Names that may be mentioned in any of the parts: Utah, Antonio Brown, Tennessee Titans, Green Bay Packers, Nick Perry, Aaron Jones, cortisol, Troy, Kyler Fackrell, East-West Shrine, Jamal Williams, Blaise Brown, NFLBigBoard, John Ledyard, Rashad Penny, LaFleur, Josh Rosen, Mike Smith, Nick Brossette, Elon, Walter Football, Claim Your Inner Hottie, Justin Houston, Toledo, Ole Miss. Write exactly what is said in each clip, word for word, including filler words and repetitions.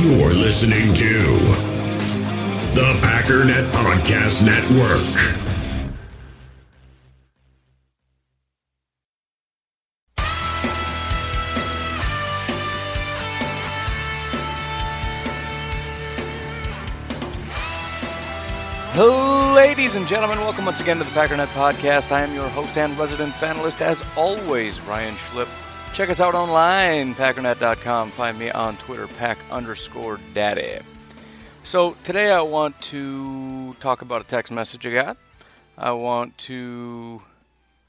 You're listening to the Packernet Podcast Network. Ladies and gentlemen, welcome once again to the Packernet Podcast. I am your host and resident fanalist, as always, Ryan Schlipp. Check us out online, packernet dot com. Find me on Twitter, pack underscore daddy. So today I want to talk about a text message I got. I want to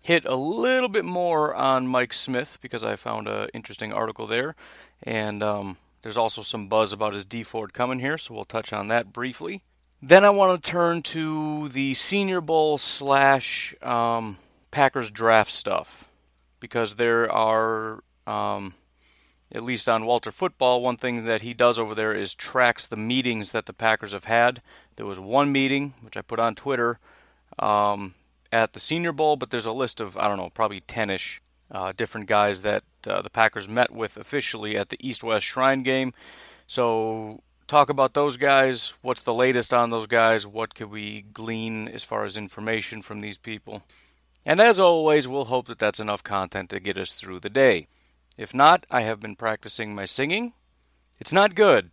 hit a little bit more on Mike Smith because I found an interesting article there. And um, there's also some buzz about his Dee Ford coming here, so we'll touch on that briefly. Then I want to turn to the Senior Bowl slash um, Packers draft stuff, because there are, um, at least on Walter Football, one thing that he does over there is tracks the meetings that the Packers have had. There was one meeting, which I put on Twitter, um, at the Senior Bowl, but there's a list of, I don't know, probably ten-ish uh, different guys that uh, the Packers met with officially at the East-West Shrine game. So talk about those guys. What's the latest on those guys? What could we glean as far as information from these people? And as always, we'll hope that that's enough content to get us through the day. If not, I have been practicing my singing. It's not good,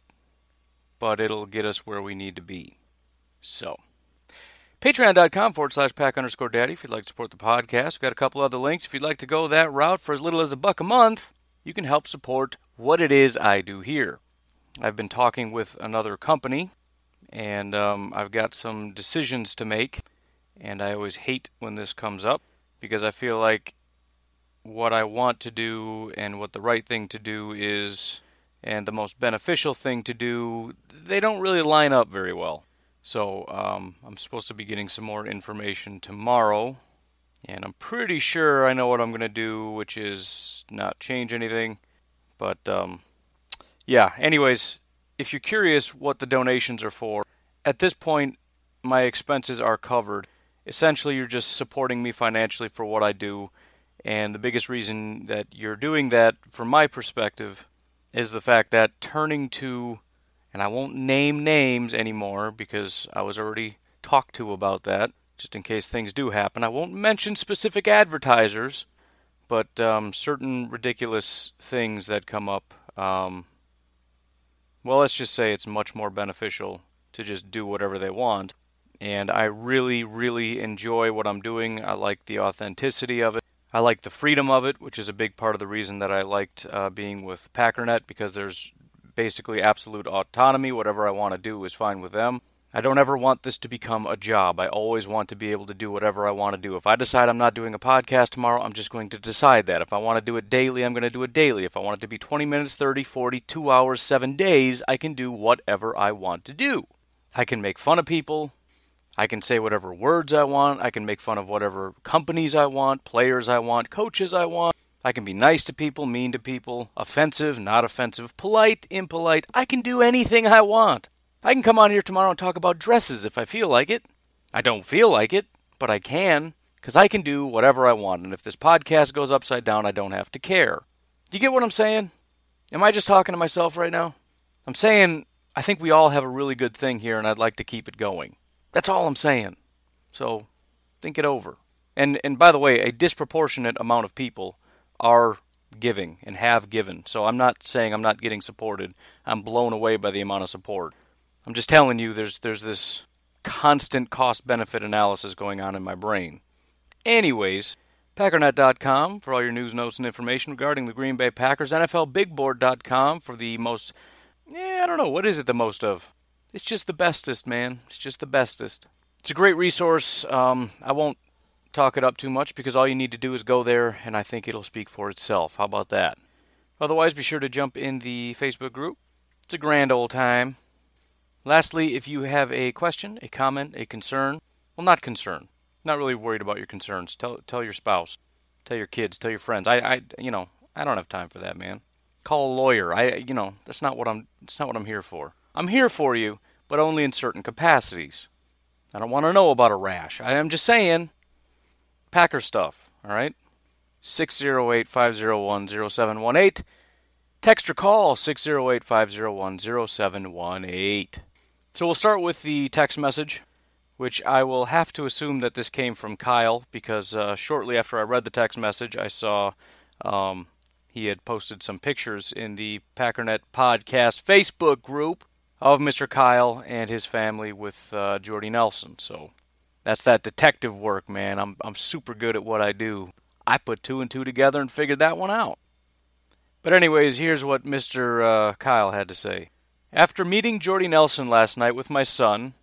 but it'll get us where we need to be. So, patreon dot com forward slash pack underscore daddy if you'd like to support the podcast. We've got a couple other links. If you'd like to go that route for as little as a buck a month, you can help support what it is I do here. I've been talking with another company, and um, I've got some decisions to make, and I always hate when this comes up, because I feel like what I want to do and what the right thing to do is, and the most beneficial thing to do, they don't really line up very well. So um, I'm supposed to be getting some more information tomorrow, and I'm pretty sure I know what I'm going to do, which is not change anything, but um yeah, anyways, if you're curious what the donations are for, at this point, my expenses are covered. Essentially, you're just supporting me financially for what I do, and the biggest reason that you're doing that, from my perspective, is the fact that turning to, and I won't name names anymore because I was already talked to about that, just in case things do happen. I won't mention specific advertisers, but um, certain ridiculous things that come up. Um, Well, let's just say it's much more beneficial to just do whatever they want. And I really, really enjoy what I'm doing. I like the authenticity of it. I like the freedom of it, which is a big part of the reason that I liked uh, being with Packernet, because there's basically absolute autonomy. Whatever I want to do is fine with them. I don't ever want this to become a job. I always want to be able to do whatever I want to do. If I decide I'm not doing a podcast tomorrow, I'm just going to decide that. If I want to do it daily, I'm going to do it daily. If I want it to be twenty minutes, thirty, forty, two hours, seven days, I can do whatever I want to do. I can make fun of people. I can say whatever words I want. I can make fun of whatever companies I want, players I want, coaches I want. I can be nice to people, mean to people, offensive, not offensive, polite, impolite. I can do anything I want. I can come on here tomorrow and talk about dresses if I feel like it. I don't feel like it, but I can, because I can do whatever I want. And if this podcast goes upside down, I don't have to care. Do you get what I'm saying? Am I just talking to myself right now? I'm saying I think we all have a really good thing here, and I'd like to keep it going. That's all I'm saying. So think it over. And and by the way, a disproportionate amount of people are giving and have given. So I'm not saying I'm not getting supported. I'm blown away by the amount of support. I'm just telling you, there's there's this constant cost-benefit analysis going on in my brain. Anyways, packernet dot com for all your news, notes, and information regarding the Green Bay Packers. N F L Big Board dot com for the most, yeah, I don't know, what is it the most of? It's just the bestest, man. It's just the bestest. It's a great resource. Um, I won't talk it up too much because all you need to do is go there, and I think it'll speak for itself. How about that? Otherwise, be sure to jump in the Facebook group. It's a grand old time. Lastly, if you have a question, a comment, a concern, well, not concern, not really worried about your concerns. Tell tell your spouse, tell your kids, tell your friends. I, I you know, I don't have time for that, man. Call a lawyer. I, you know, that's not what I'm. That's not what I'm here for. I'm here for you, but only in certain capacities. I don't want to know about a rash. I am just saying, Packer stuff. All right, six zero eight five zero one zero seven one eight. Text or call six oh eight, five oh one, oh seven one eight. So we'll start with the text message, which I will have to assume that this came from Kyle, because uh, shortly after I read the text message, I saw um, he had posted some pictures in the Packernet Podcast Facebook group of Mister Kyle and his family with uh, Jordy Nelson. So that's that detective work, man. I'm I'm super good at what I do. I put two and two together and figured that one out. But anyways, here's what Mister Uh, Kyle had to say. After meeting Jordy Nelson last night with my son,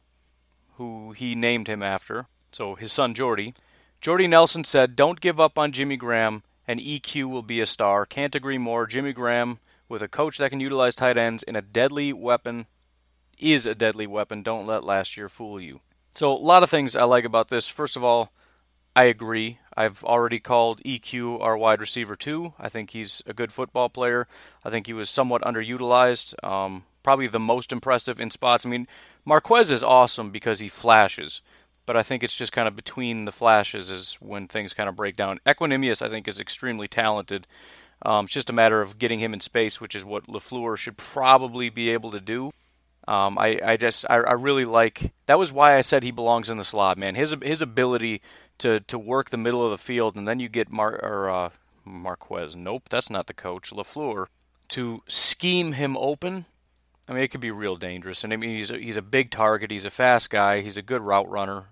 who he named him after, so his son Jordy, Jordy Nelson said, "Don't give up on Jimmy Graham, and E Q will be a star." Can't agree more. Jimmy Graham, with a coach that can utilize tight ends, in a deadly weapon, is a deadly weapon. Don't let last year fool you. So a lot of things I like about this. First of all, I agree. I've already called E Q our wide receiver too. I think he's a good football player. I think he was somewhat underutilized, um, probably the most impressive in spots. I mean, Marquez is awesome because he flashes, but I think it's just kind of between the flashes is when things kind of break down. Equanimeous, I think, is extremely talented. Um, it's just a matter of getting him in space, which is what LaFleur should probably be able to do. Um, I, I just, I, I really like, that was why I said he belongs in the slot, man. His his ability to, to work the middle of the field, and then you get Mar, or, uh, Marquez, nope, that's not the coach, LaFleur, to scheme him open. I mean, it could be real dangerous. And I mean, he's a, he's a big target, he's a fast guy, he's a good route runner.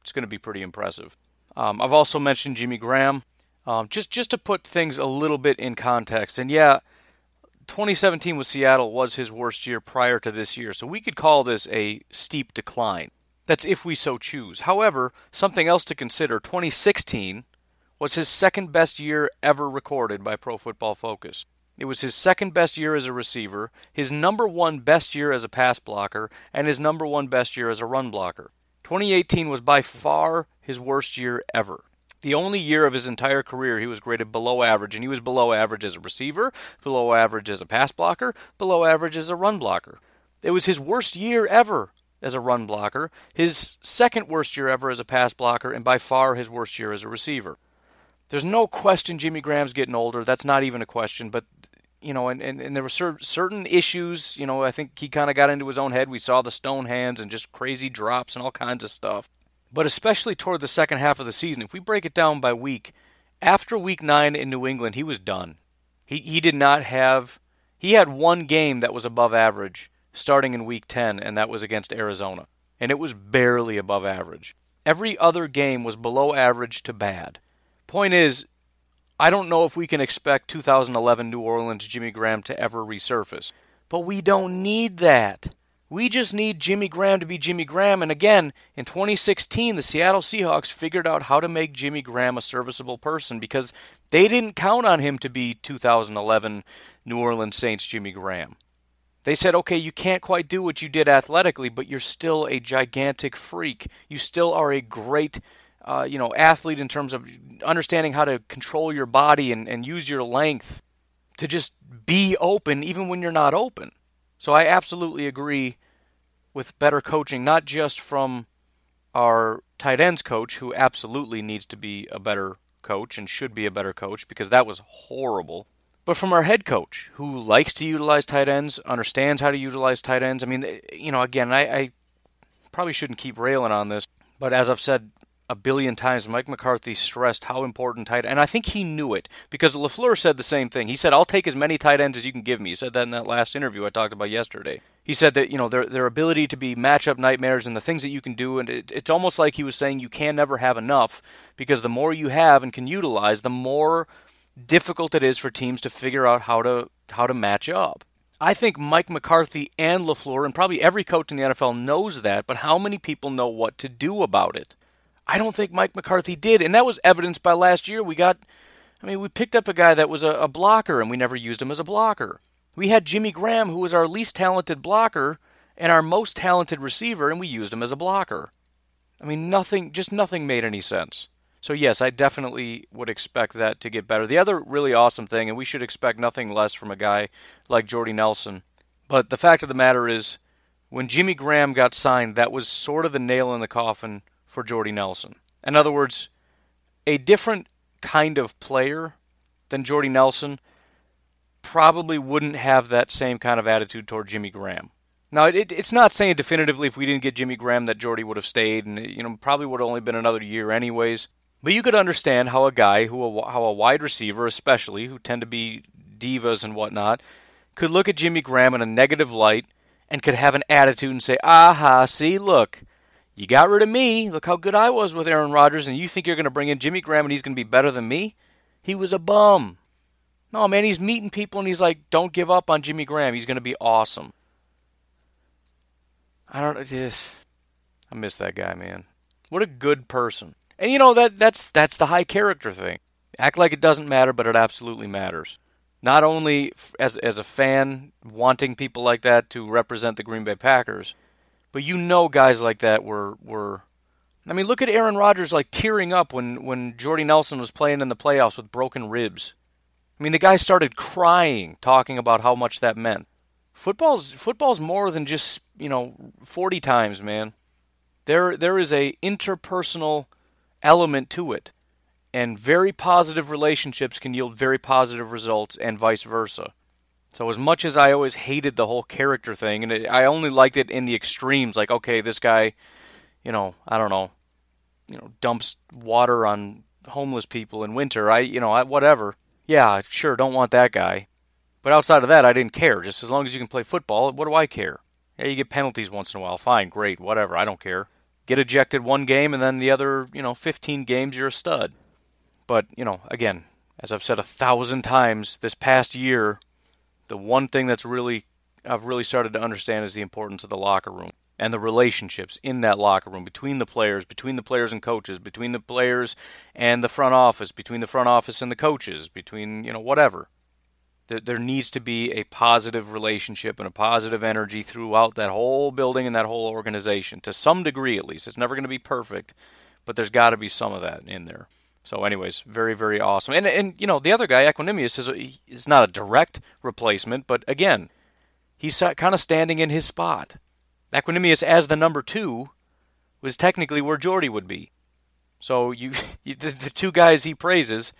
It's going to be pretty impressive. Um, I've also mentioned Jimmy Graham, um, just, just to put things a little bit in context, and yeah, twenty seventeen with Seattle was his worst year prior to this year, so we could call this a steep decline. That's if we so choose. However, something else to consider, twenty sixteen was his second best year ever recorded by Pro Football Focus. It was his second best year as a receiver, his number one best year as a pass blocker, and his number one best year as a run blocker. twenty eighteen was by far his worst year ever. The only year of his entire career he was graded below average, and he was below average as a receiver, below average as a pass blocker, below average as a run blocker. It was his worst year ever as a run blocker, his second worst year ever as a pass blocker, and by far his worst year as a receiver. There's no question Jimmy Graham's getting older. That's not even a question, but, you know, and, and, and there were cer- certain issues. You know, I think he kind of got into his own head. We saw the stone hands and just crazy drops and all kinds of stuff. But especially toward the second half of the season, if we break it down by week, after week nine in New England, he was done. He he did not have, he had one game that was above average starting in week ten, and that was against Arizona. And it was barely above average. Every other game was below average to bad. Point is, I don't know if we can expect two thousand eleven New Orleans Jimmy Graham to ever resurface. But we don't need that. We just need Jimmy Graham to be Jimmy Graham, and again, in twenty sixteen, the Seattle Seahawks figured out how to make Jimmy Graham a serviceable person because they didn't count on him to be two thousand eleven New Orleans Saints Jimmy Graham. They said, okay, you can't quite do what you did athletically, but you're still a gigantic freak. You still are a great uh, you know, athlete in terms of understanding how to control your body and, and use your length to just be open even when you're not open. So I absolutely agree with better coaching, not just from our tight ends coach, who absolutely needs to be a better coach and should be a better coach because that was horrible, but from our head coach, who likes to utilize tight ends, understands how to utilize tight ends. I mean, you know, again, I, I probably shouldn't keep railing on this, but as I've said a billion times, Mike McCarthy stressed how important tight end, and I think he knew it because LaFleur said the same thing. He said, I'll take as many tight ends as you can give me. He said that in that last interview I talked about yesterday. He said that, you know, their their ability to be matchup nightmares and the things that you can do, and it, it's almost like he was saying you can never have enough because the more you have and can utilize, the more difficult it is for teams to figure out how to how to match up. I think Mike McCarthy and LaFleur, and probably every coach in the N F L knows that, but how many people know what to do about it? I don't think Mike McCarthy did, and that was evidenced by last year. We got, I mean, we picked up a guy that was a, a blocker, and we never used him as a blocker. We had Jimmy Graham, who was our least talented blocker and our most talented receiver, and we used him as a blocker. I mean, nothing, just nothing made any sense. So yes, I definitely would expect that to get better. The other really awesome thing, and we should expect nothing less from a guy like Jordy Nelson, but the fact of the matter is, when Jimmy Graham got signed, that was sort of the nail in the coffin for Jordy Nelson. In other words, a different kind of player than Jordy Nelson probably wouldn't have that same kind of attitude toward Jimmy Graham. Now, it, it's not saying definitively if we didn't get Jimmy Graham that Jordy would have stayed, and you know probably would have only been another year anyways. But you could understand how a guy who a, how a wide receiver, especially who tend to be divas and whatnot, could look at Jimmy Graham in a negative light and could have an attitude and say, "Aha, see, look, you got rid of me. Look how good I was with Aaron Rodgers, and you think you're going to bring in Jimmy Graham and he's going to be better than me? He was a bum." No, man, he's meeting people and he's like, "Don't give up on Jimmy Graham. He's going to be awesome." I don't. Ugh. I miss that guy, man. What a good person. And you know that that's that's the high character thing. Act like it doesn't matter, but it absolutely matters. Not only as as a fan wanting people like that to represent the Green Bay Packers, but you know guys like that were were. I mean, look at Aaron Rodgers like tearing up when when Jordy Nelson was playing in the playoffs with broken ribs. I mean, the guy started crying talking about how much that meant. Football's football's more than just, you know, forty times, man. There there is a interpersonal element to it, and very positive relationships can yield very positive results, and vice versa. So as much as I always hated the whole character thing, and it, I only liked it in the extremes, like, okay, this guy, you know, I don't know, you know, dumps water on homeless people in winter. I, you know, I, whatever. Yeah, sure, don't want that guy. But outside of that, I didn't care. Just as long as you can play football, what do I care? Yeah, you get penalties once in a while. Fine, great, whatever. I don't care. Get ejected one game, and then the other, you know, fifteen games, you're a stud. But, you know, again, as I've said a thousand times this past year, the one thing that's really I've really started to understand is the importance of the locker room and the relationships in that locker room between the players, between the players and coaches, between the players and the front office, between the front office and the coaches, between, you know, whatever. There needs to be a positive relationship and a positive energy throughout that whole building and that whole organization, to some degree at least. It's never going to be perfect, but there's got to be some of that in there. So anyways, very, very awesome. And, and you know, the other guy, Equanimeous, is, is not a direct replacement, but again, he's kind of standing in his spot. Equanimeous as the number two was technically where Jordy would be. So you, you the, the two guys he praises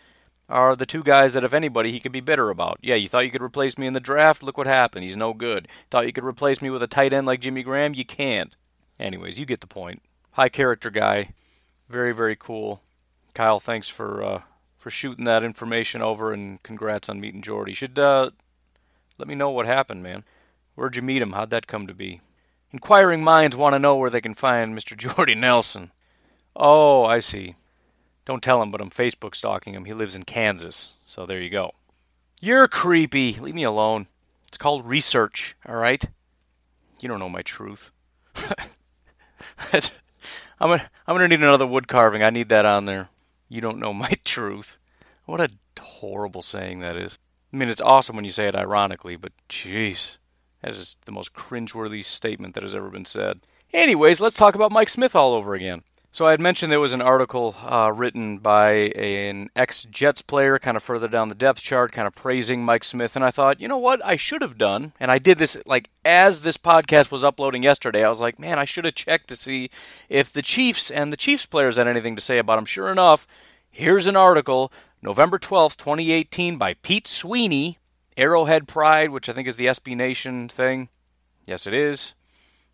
are the two guys that, if anybody, he could be bitter about. Yeah, you thought you could replace me in the draft? Look what happened. He's no good. Thought you could replace me with a tight end like Jimmy Graham? You can't. Anyways, you get the point. High character guy. Very, very cool. Kyle, thanks for uh, for shooting that information over, and congrats on meeting Jordy. You should uh, let me know what happened, man. Where'd you meet him? How'd that come to be? Inquiring minds want to know where they can find Mister Jordy Nelson. Oh, I see. Don't tell him, but I'm Facebook stalking him. He lives in Kansas, so there you go. You're creepy. Leave me alone. It's called research, all right? You don't know my truth. I'm gonna, I'm gonna need another wood carving. I need that on there. You don't know my truth. What a horrible saying that is. I mean, it's awesome when you say it ironically, but jeez. That is the most cringeworthy statement that has ever been said. Anyways, let's talk about Mike Smith all over again. So I had mentioned there was an article uh, written by an ex-Jets player kind of further down the depth chart, kind of praising Mike Smith, and I thought, you know what, I should have done, and I did this, like, as this podcast was uploading yesterday, I was like, man, I should have checked to see if the Chiefs and the Chiefs players had anything to say about him. Sure enough, here's an article, November twelfth, twenty eighteen, by Pete Sweeney, Arrowhead Pride, which I think is the S B Nation thing. Yes, it is.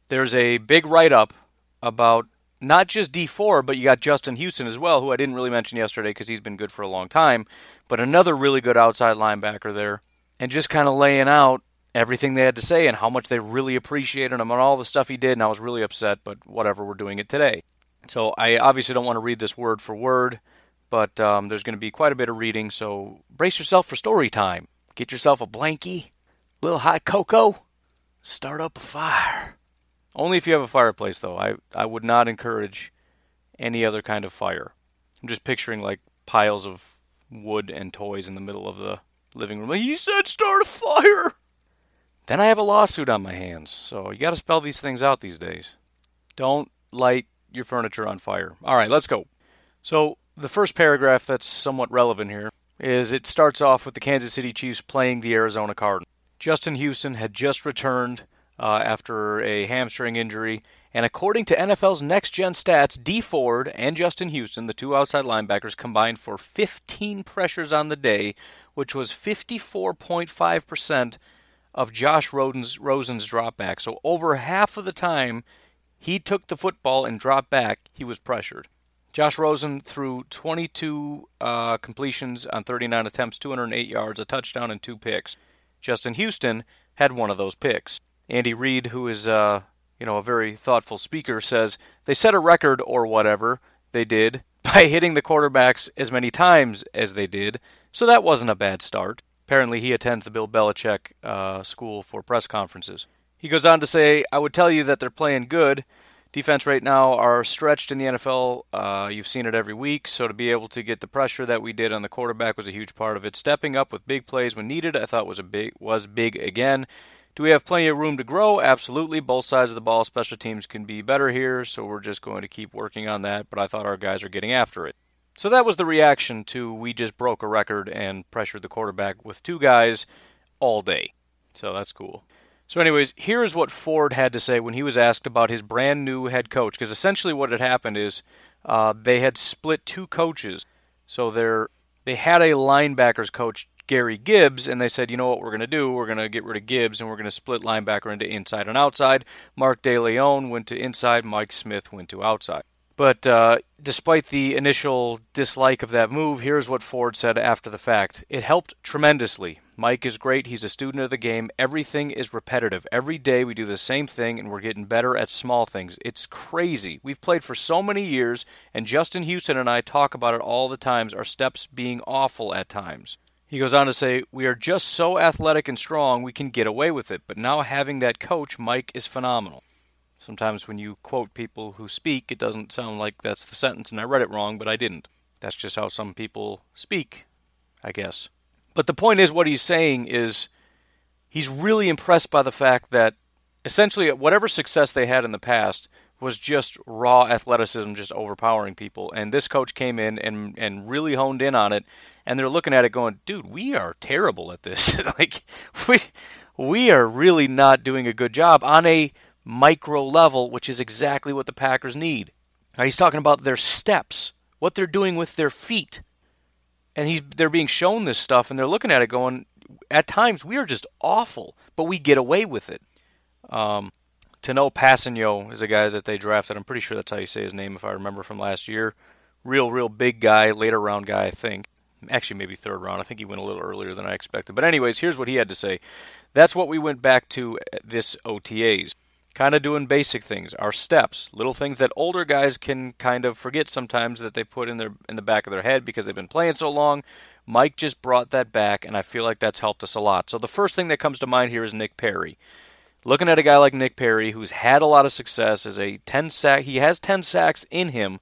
There's a big write-up about not just Dee Ford, but you got Justin Houston as well, who I didn't really mention yesterday because he's been good for a long time, but another really good outside linebacker there, and just kind of laying out everything they had to say and how much they really appreciated him and all the stuff he did, and I was really upset, but whatever, we're doing it today. So I obviously don't want to read this word for word, but um, there's going to be quite a bit of reading, so brace yourself for story time. Get yourself a blankie, a little hot cocoa, start up a fire. Only if you have a fireplace, though. I, I would not encourage any other kind of fire. I'm just picturing, like, piles of wood and toys in the middle of the living room. Like, you said start a fire! Then I have a lawsuit on my hands, so you got to spell these things out these days. Don't light your furniture on fire. All right, let's go. So the first paragraph that's somewhat relevant here is it starts off with the Kansas City Chiefs playing the Arizona Cardinals. Justin Houston had just returned Uh, after a hamstring injury, And according to N F L's Next Gen Stats, Dee Ford and Justin Houston, the two outside linebackers, combined for fifteen pressures on the day, which was fifty-four point five percent of Josh Rosen's, Rosen's dropback. So over half of the time he took the football and dropped back, he was pressured. Josh Rosen threw twenty-two uh, completions on thirty-nine attempts, two hundred eight yards, a touchdown, and two picks. Justin Houston had one of those picks. Andy Reid, who is uh, you know, a very thoughtful speaker, says, they set a record or whatever they did by hitting the quarterbacks as many times as they did, so that wasn't a bad start. Apparently he attends the Bill Belichick uh, school for press conferences. He goes on to say, I would tell you that they're playing good. Defense right now are stretched in the N F L. Uh, you've seen it every week, so to be able to get the pressure that we did on the quarterback was a huge part of it. Stepping up with big plays when needed, I thought was a big was big again. Do we have plenty of room to grow? Absolutely. Both sides of the ball, special teams can be better here, so we're just going to keep working on that, but I thought our guys are getting after it. So that was the reaction to we just broke a record and pressured the quarterback with two guys all day. So that's cool. So anyways, here's what Ford had to say when he was asked about his brand new head coach, because essentially what had happened is uh, they had split two coaches. So they're, they had a linebackers coach, Gary Gibbs, and they said, you know what we're going to do? We're going to get rid of Gibbs, and we're going to split linebacker into inside and outside. Mark DeLeon went to inside. Mike Smith went to outside. But uh, despite the initial dislike of that move, here's what Ford said after the fact. It helped tremendously. Mike is great. He's a student of the game. Everything is repetitive. Every day we do the same thing, and we're getting better at small things. It's crazy. We've played for so many years, and Justin Houston and I talk about it all the times, our steps being awful at times. He goes on to say, we are just so athletic and strong, we can get away with it. But now having that coach, Mike, is phenomenal. Sometimes when you quote people who speak, it doesn't sound like that's the sentence, and I read it wrong, but I didn't. That's just how some people speak, I guess. But the point is, what he's saying is he's really impressed by the fact that essentially whatever success they had in the past was just raw athleticism, just overpowering people. And this coach came in and, and really honed in on it, and they're looking at it going, dude, we are terrible at this. Like, we, we are really not doing a good job on a micro level, which is exactly what the Packers need. Now, he's talking about their steps, what they're doing with their feet. And he's they're being shown this stuff, and they're looking at it going, at times we are just awful, but we get away with it. Um, Tanoh Kpassagnon is a guy that they drafted. I'm pretty sure that's how you say his name, if I remember from last year. Real, real big guy, later round guy, I think. Actually, maybe third round. I think he went a little earlier than I expected. But anyways, here's what he had to say. That's what we went back to this O T As. Kind of doing basic things, our steps, little things that older guys can kind of forget sometimes that they put in their in the back of their head because they've been playing so long. Mike just brought that back, and I feel like that's helped us a lot. So the first thing that comes to mind here is Nick Perry. Looking at a guy like Nick Perry, who's had a lot of success, is a ten sack. He has ten sacks in him,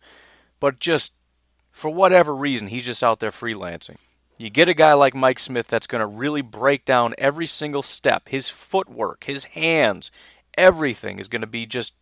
but just for whatever reason, he's just out there freelancing. You get a guy like Mike Smith that's going to really break down every single step, his footwork, his hands. Everything is going to be just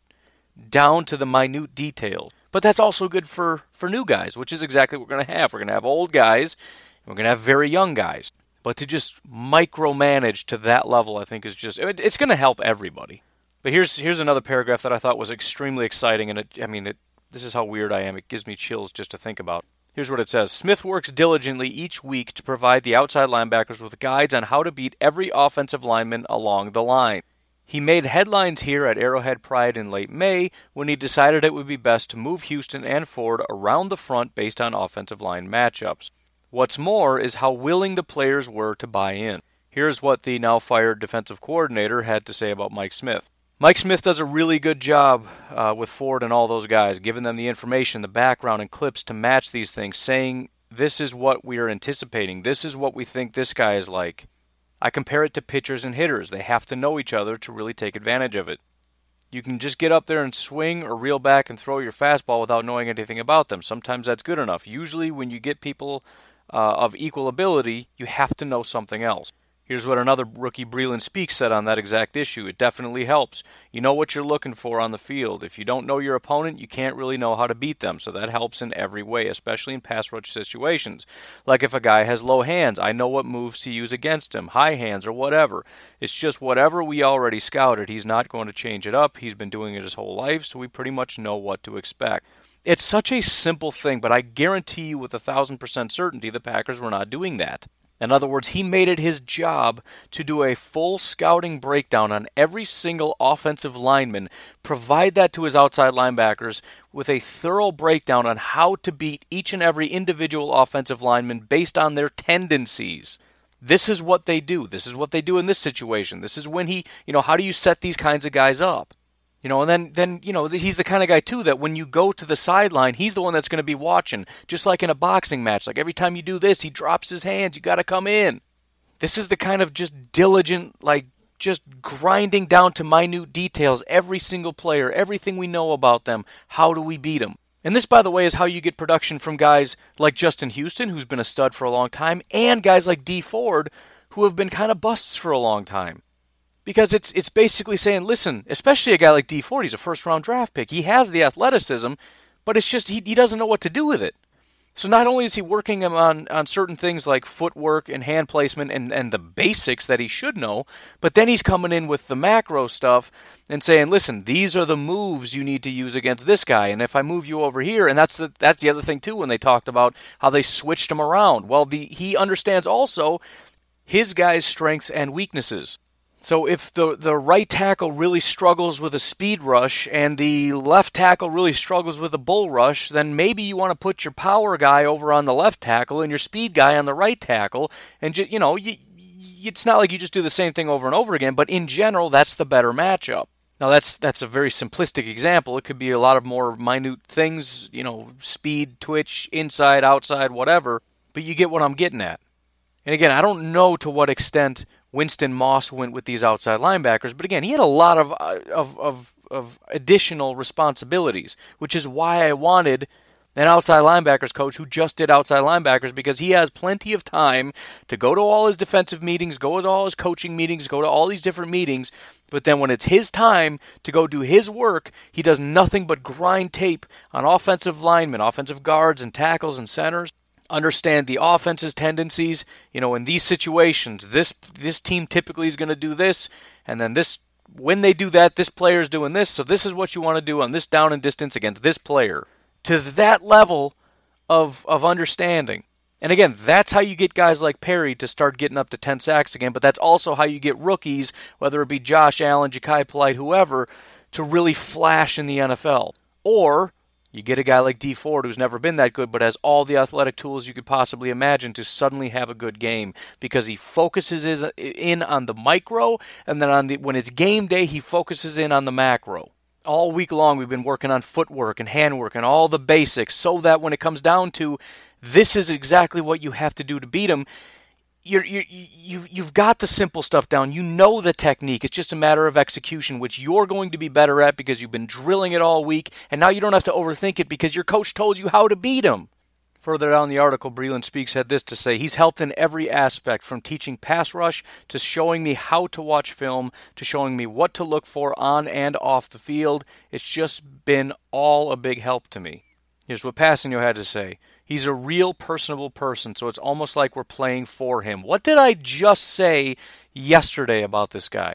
down to the minute detail. But that's also good for, for new guys, which is exactly what we're going to have. We're going to have old guys, and we're going to have very young guys. But to just micromanage to that level, I think, is just... It, it's going to help everybody. But here's here's another paragraph that I thought was extremely exciting, and it, I mean, it, this is how weird I am. It gives me chills just to think about. Here's what it says. Smith works diligently each week to provide the outside linebackers with guides on how to beat every offensive lineman along the line. He made headlines here at Arrowhead Pride in late May when he decided it would be best to move Houston and Ford around the front based on offensive line matchups. What's more is how willing the players were to buy in. Here's what the now-fired defensive coordinator had to say about Mike Smith. Mike Smith does a really good job uh, with Ford and all those guys, giving them the information, the background, and clips to match these things, saying, this is what we are anticipating, this is what we think this guy is like. I compare it to pitchers and hitters. They have to know each other to really take advantage of it. You can just get up there and swing or reel back and throw your fastball without knowing anything about them. Sometimes that's good enough. Usually when you get people uh, of equal ability, you have to know something else. Here's what another rookie, Breeland Speaks, said on that exact issue. It definitely helps. You know what you're looking for on the field. If you don't know your opponent, you can't really know how to beat them, so that helps in every way, especially in pass rush situations. Like if a guy has low hands, I know what moves to use against him, high hands or whatever. It's just whatever we already scouted. He's not going to change it up. He's been doing it his whole life, so we pretty much know what to expect. It's such a simple thing, but I guarantee you with a thousand percent certainty the Packers were not doing that. In other words, he made it his job to do a full scouting breakdown on every single offensive lineman, provide that to his outside linebackers with a thorough breakdown on how to beat each and every individual offensive lineman based on their tendencies. This is what they do. This is what they do in this situation. This is when he, you know, how do you set these kinds of guys up? You know, and then, then you know, he's the kind of guy, too, that when you go to the sideline, he's the one that's going to be watching, just like in a boxing match. Like, every time you do this, he drops his hands. You got to come in. This is the kind of just diligent, like, just grinding down to minute details, every single player, everything we know about them, how do we beat them? And this, by the way, is how you get production from guys like Justin Houston, who's been a stud for a long time, and guys like Dee Ford, who have been kind of busts for a long time. Because it's it's basically saying, listen, especially a guy like Dee Ford, he's a first-round draft pick. He has the athleticism, but it's just he, he doesn't know what to do with it. So not only is he working him on, on certain things like footwork and hand placement and, and the basics that he should know, but then he's coming in with the macro stuff and saying, listen, these are the moves you need to use against this guy, and if I move you over here, and that's the, that's the other thing, too, when they talked about how they switched him around. Well, the he understands also his guy's strengths and weaknesses. So if the the right tackle really struggles with a speed rush and the left tackle really struggles with a bull rush, then maybe you want to put your power guy over on the left tackle and your speed guy on the right tackle. And, ju- you know, you, you, it's not like you just do the same thing over and over again, but in general, that's the better matchup. Now, that's that's a very simplistic example. It could be a lot of more minute things, you know, speed, twitch, inside, outside, whatever. But you get what I'm getting at. And again, I don't know to what extent Winston Moss went with these outside linebackers, but again, he had a lot of, of of of additional responsibilities, which is why I wanted an outside linebackers coach who just did outside linebackers, because he has plenty of time to go to all his defensive meetings, go to all his coaching meetings, go to all these different meetings, but then when it's his time to go do his work, he does nothing but grind tape on offensive linemen, offensive guards and tackles and centers. Understand the offense's tendencies. You know, in these situations, this this team typically is going to do this, and then this when they do that, this player is doing this, so this is what you want to do on this down and distance against this player. To that level of of understanding. And again, that's how you get guys like Perry to start getting up to ten sacks again, but that's also how you get rookies, whether it be Josh Allen, Ja'Kai Polite, whoever, to really flash in the N F L. Or you get a guy like Dee Ford who's never been that good but has all the athletic tools you could possibly imagine to suddenly have a good game because he focuses in on the micro, and then on the, when it's game day, he focuses in on the macro. All week long we've been working on footwork and handwork and all the basics so that when it comes down to this is exactly what you have to do to beat him, You're, you're, you've, you've got the simple stuff down. You know the technique. It's just a matter of execution, which you're going to be better at because you've been drilling it all week, and now you don't have to overthink it because your coach told you how to beat him. Further down the article, Breeland Speaks had this to say: he's helped in every aspect, from teaching pass rush to showing me how to watch film to showing me what to look for on and off the field. It's just been all a big help to me. Here's what Kpassagnon had to say. He's a real personable person, so it's almost like we're playing for him. What did I just say yesterday about this guy?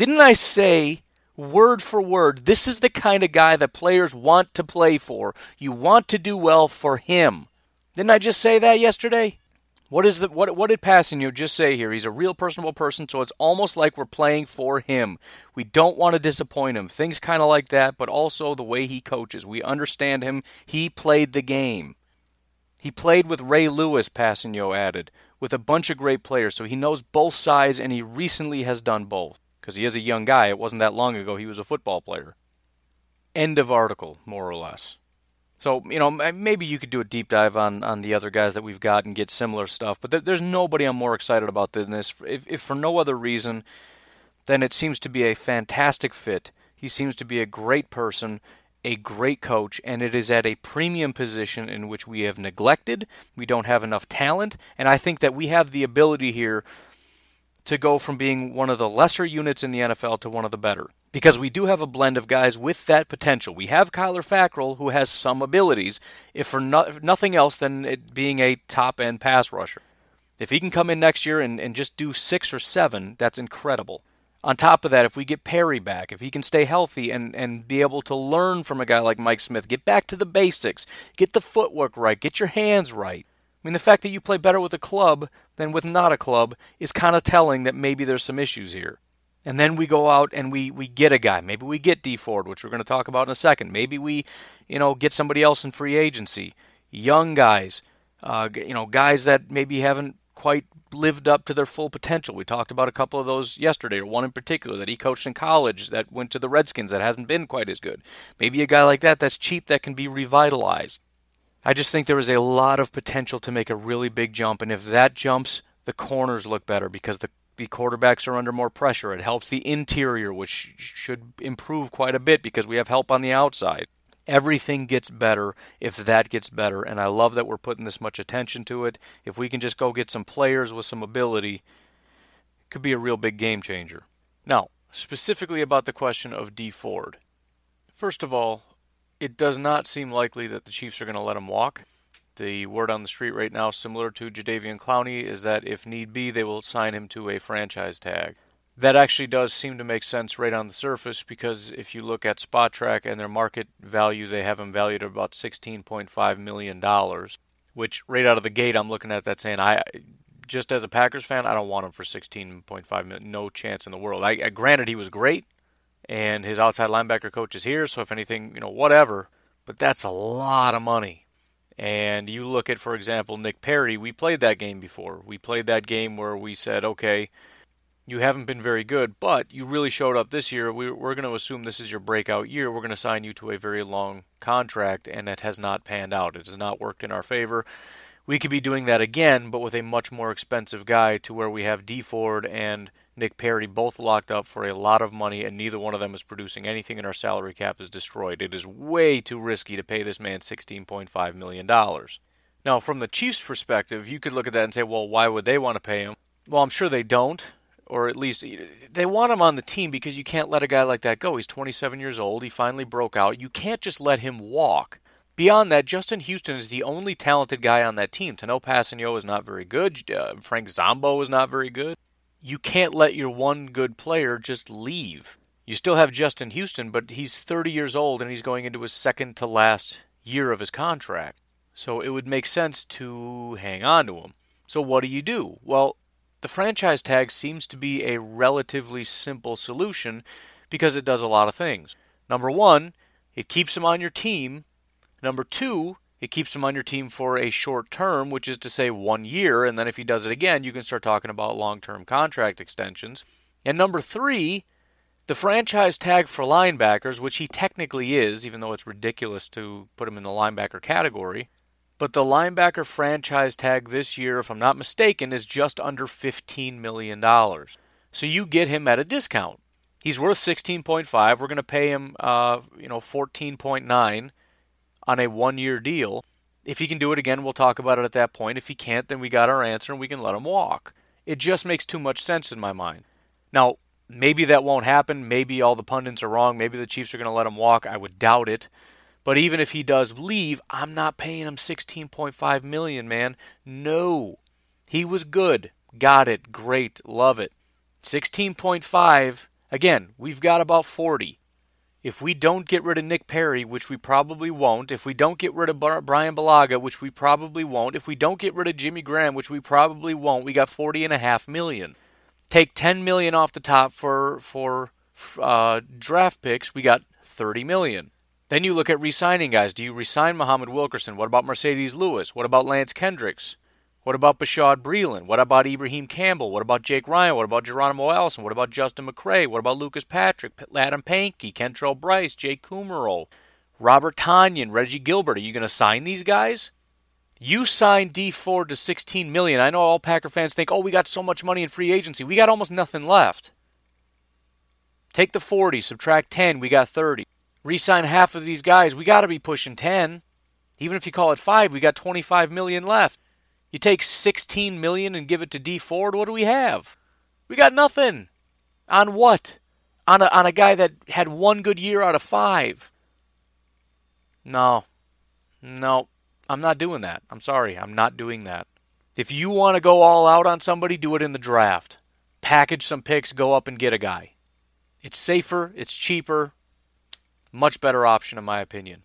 Didn't I say, word for word, this is the kind of guy that players want to play for. You want to do well for him. Didn't I just say that yesterday? What is the what? What did Kpassagnon just say here? He's a real personable person, so it's almost like we're playing for him. We don't want to disappoint him. Things kind of like that, but also the way he coaches. We understand him. He played the game. He played with Ray Lewis, Kpassagnon added, with a bunch of great players, so he knows both sides, and he recently has done both. Because he is a young guy. It wasn't that long ago he was a football player. End of article, more or less. So, you know, maybe you could do a deep dive on, on the other guys that we've got and get similar stuff, but there, there's nobody I'm more excited about than this, if, if for no other reason than it seems to be a fantastic fit. He seems to be a great person, a great coach, and it is at a premium position in which we have neglected. We don't have enough talent, and I think that we have the ability here to go from being one of the lesser units in the N F L to one of the better. Because we do have a blend of guys with that potential. We have Kyler Fackrell, who has some abilities, if for no- nothing else than it being a top-end pass rusher. If he can come in next year and, and just do six or seven, that's incredible. On top of that, if we get Perry back, if he can stay healthy and, and be able to learn from a guy like Mike Smith, get back to the basics, get the footwork right, get your hands right. I mean, the fact that you play better with a club than with not a club is kind of telling that maybe there's some issues here. And then we go out and we, we get a guy. Maybe we get Dee Ford, which we're going to talk about in a second. Maybe we, you know, get somebody else in free agency. Young guys, uh, you know, guys that maybe haven't quite lived up to their full potential. We talked about a couple of those yesterday, or one in particular that he coached in college that went to the Redskins that hasn't been quite as good. Maybe a guy like that that's cheap that can be revitalized. I just think there is a lot of potential to make a really big jump, and if that jumps, the corners look better because the The quarterbacks are under more pressure. It helps the interior, which should improve quite a bit because we have help on the outside. Everything gets better if that gets better, and I love that we're putting this much attention to it. If we can just go get some players with some ability, it could be a real big game changer. Now, specifically about the question of Dee Ford. First of all, it does not seem likely that the Chiefs are going to let him walk. The word on the street right now, similar to Jadeveon Clowney, is that if need be, they will sign him to a franchise tag. That actually does seem to make sense right on the surface because if you look at SpotTrack and their market value, they have him valued at about sixteen point five million dollars, which right out of the gate, I'm looking at that saying, I just as a Packers fan, I don't want him for sixteen point five million dollars. No chance in the world. I, granted, he was great, and his outside linebacker coach is here, so if anything, you know, whatever. But that's a lot of money. And you look at, for example, Nick Perry. We played that game before. We played that game where we said, okay, you haven't been very good, but you really showed up this year. We, we're going to assume this is your breakout year. We're going to sign you to a very long contract, and it has not panned out. It has not worked in our favor. We could be doing that again, but with a much more expensive guy to where we have Dee Ford and Nick Perry both locked up for a lot of money, and neither one of them is producing anything, and our salary cap is destroyed. It is way too risky to pay this man sixteen point five million dollars. Now, from the Chiefs' perspective, you could look at that and say, well, why would they want to pay him? Well, I'm sure they don't, or at least they want him on the team because you can't let a guy like that go. He's twenty-seven years old. He finally broke out. You can't just let him walk. Beyond that, Justin Houston is the only talented guy on that team. Tanoh Kpassagnon is not very good. Uh, Frank Zombo is not very good. You can't let your one good player just leave. You still have Justin Houston, but he's thirty years old and he's going into his second to last year of his contract. So it would make sense to hang on to him. So what do you do? Well, the franchise tag seems to be a relatively simple solution because it does a lot of things. Number one, it keeps him on your team. Number two, it keeps him on your team for a short term, which is to say one year, and then if he does it again, you can start talking about long-term contract extensions. And number three, the franchise tag for linebackers, which he technically is, even though it's ridiculous to put him in the linebacker category, but the linebacker franchise tag this year, if I'm not mistaken, is just under fifteen million dollars. So you get him at a discount. He's worth sixteen point five. We're going to pay him, uh, you know, fourteen point nine. on a one-year deal. If he can do it again, we'll talk about it at that point. If he can't, then we got our answer and we can let him walk. It just makes too much sense in my mind. Now, maybe that won't happen. Maybe all the pundits are wrong. Maybe the Chiefs are going to let him walk. I would doubt it. But even if he does leave, I'm not paying him sixteen point five million dollars, man. No. He was good. Got it. Great. Love it. sixteen point five. Again, we've got about forty. If we don't get rid of Nick Perry, which we probably won't, if we don't get rid of Brian Balaga, which we probably won't, if we don't get rid of Jimmy Graham, which we probably won't, we got forty point five million dollars. Take ten million dollars off the top for for uh, draft picks, we got thirty million dollars. Then you look at re-signing guys. Do you re-sign Muhammad Wilkerson? What about Mercedes Lewis? What about Lance Kendricks? What about Bashad Breeland? What about Ibrahim Campbell? What about Jake Ryan? What about Geronimo Allison? What about Justin McCray? What about Lucas Patrick, Adam Pankey, Kentrell Bryce, Jake Kumerow, Robert Tonyan, Reggie Gilbert? Are you going to sign these guys? You signed Dee Ford to sixteen million dollars. I know all Packer fans think, oh, we got so much money in free agency. We got almost nothing left. Take the forty, subtract ten, we got thirty. Resign half of these guys, we got to be pushing ten. Even if you call it five, we got twenty-five million dollars left. You take sixteen million dollars and give it to Dee Ford, what do we have? We got nothing. On what? On a, on a guy that had one good year out of five. No. No. I'm not doing that. I'm sorry. I'm not doing that. If you want to go all out on somebody, do it in the draft. Package some picks, go up and get a guy. It's safer. It's cheaper. Much better option in my opinion.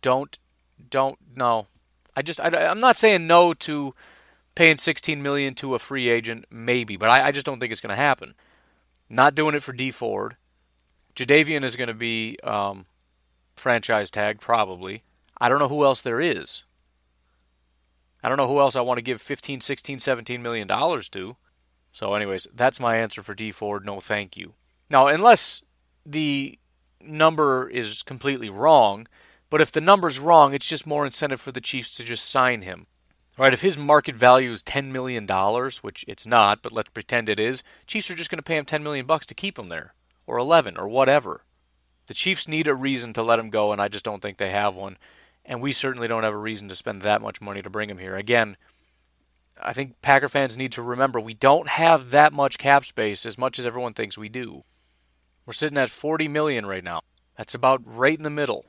Don't, don't, no. I just, I, I'm not saying no to paying sixteen million dollars to a free agent, maybe, but I, I just don't think it's going to happen. Not doing it for Dee Ford. Jadeveon is going to be um, franchise tagged, probably. I don't know who else there is. I don't know who else I want to give fifteen, sixteen, seventeen million dollars to. So anyways, that's my answer for Dee Ford. No thank you. Now, unless the number is completely wrong, but if the number's wrong, it's just more incentive for the Chiefs to just sign him. Right, if his market value is ten million dollars, which it's not, but let's pretend it is, Chiefs are just going to pay him ten million dollars bucks to keep him there, or eleven or whatever. The Chiefs need a reason to let him go, and I just don't think they have one. And we certainly don't have a reason to spend that much money to bring him here. Again, I think Packer fans need to remember we don't have that much cap space as much as everyone thinks we do. We're sitting at forty million dollars right now. That's about right in the middle.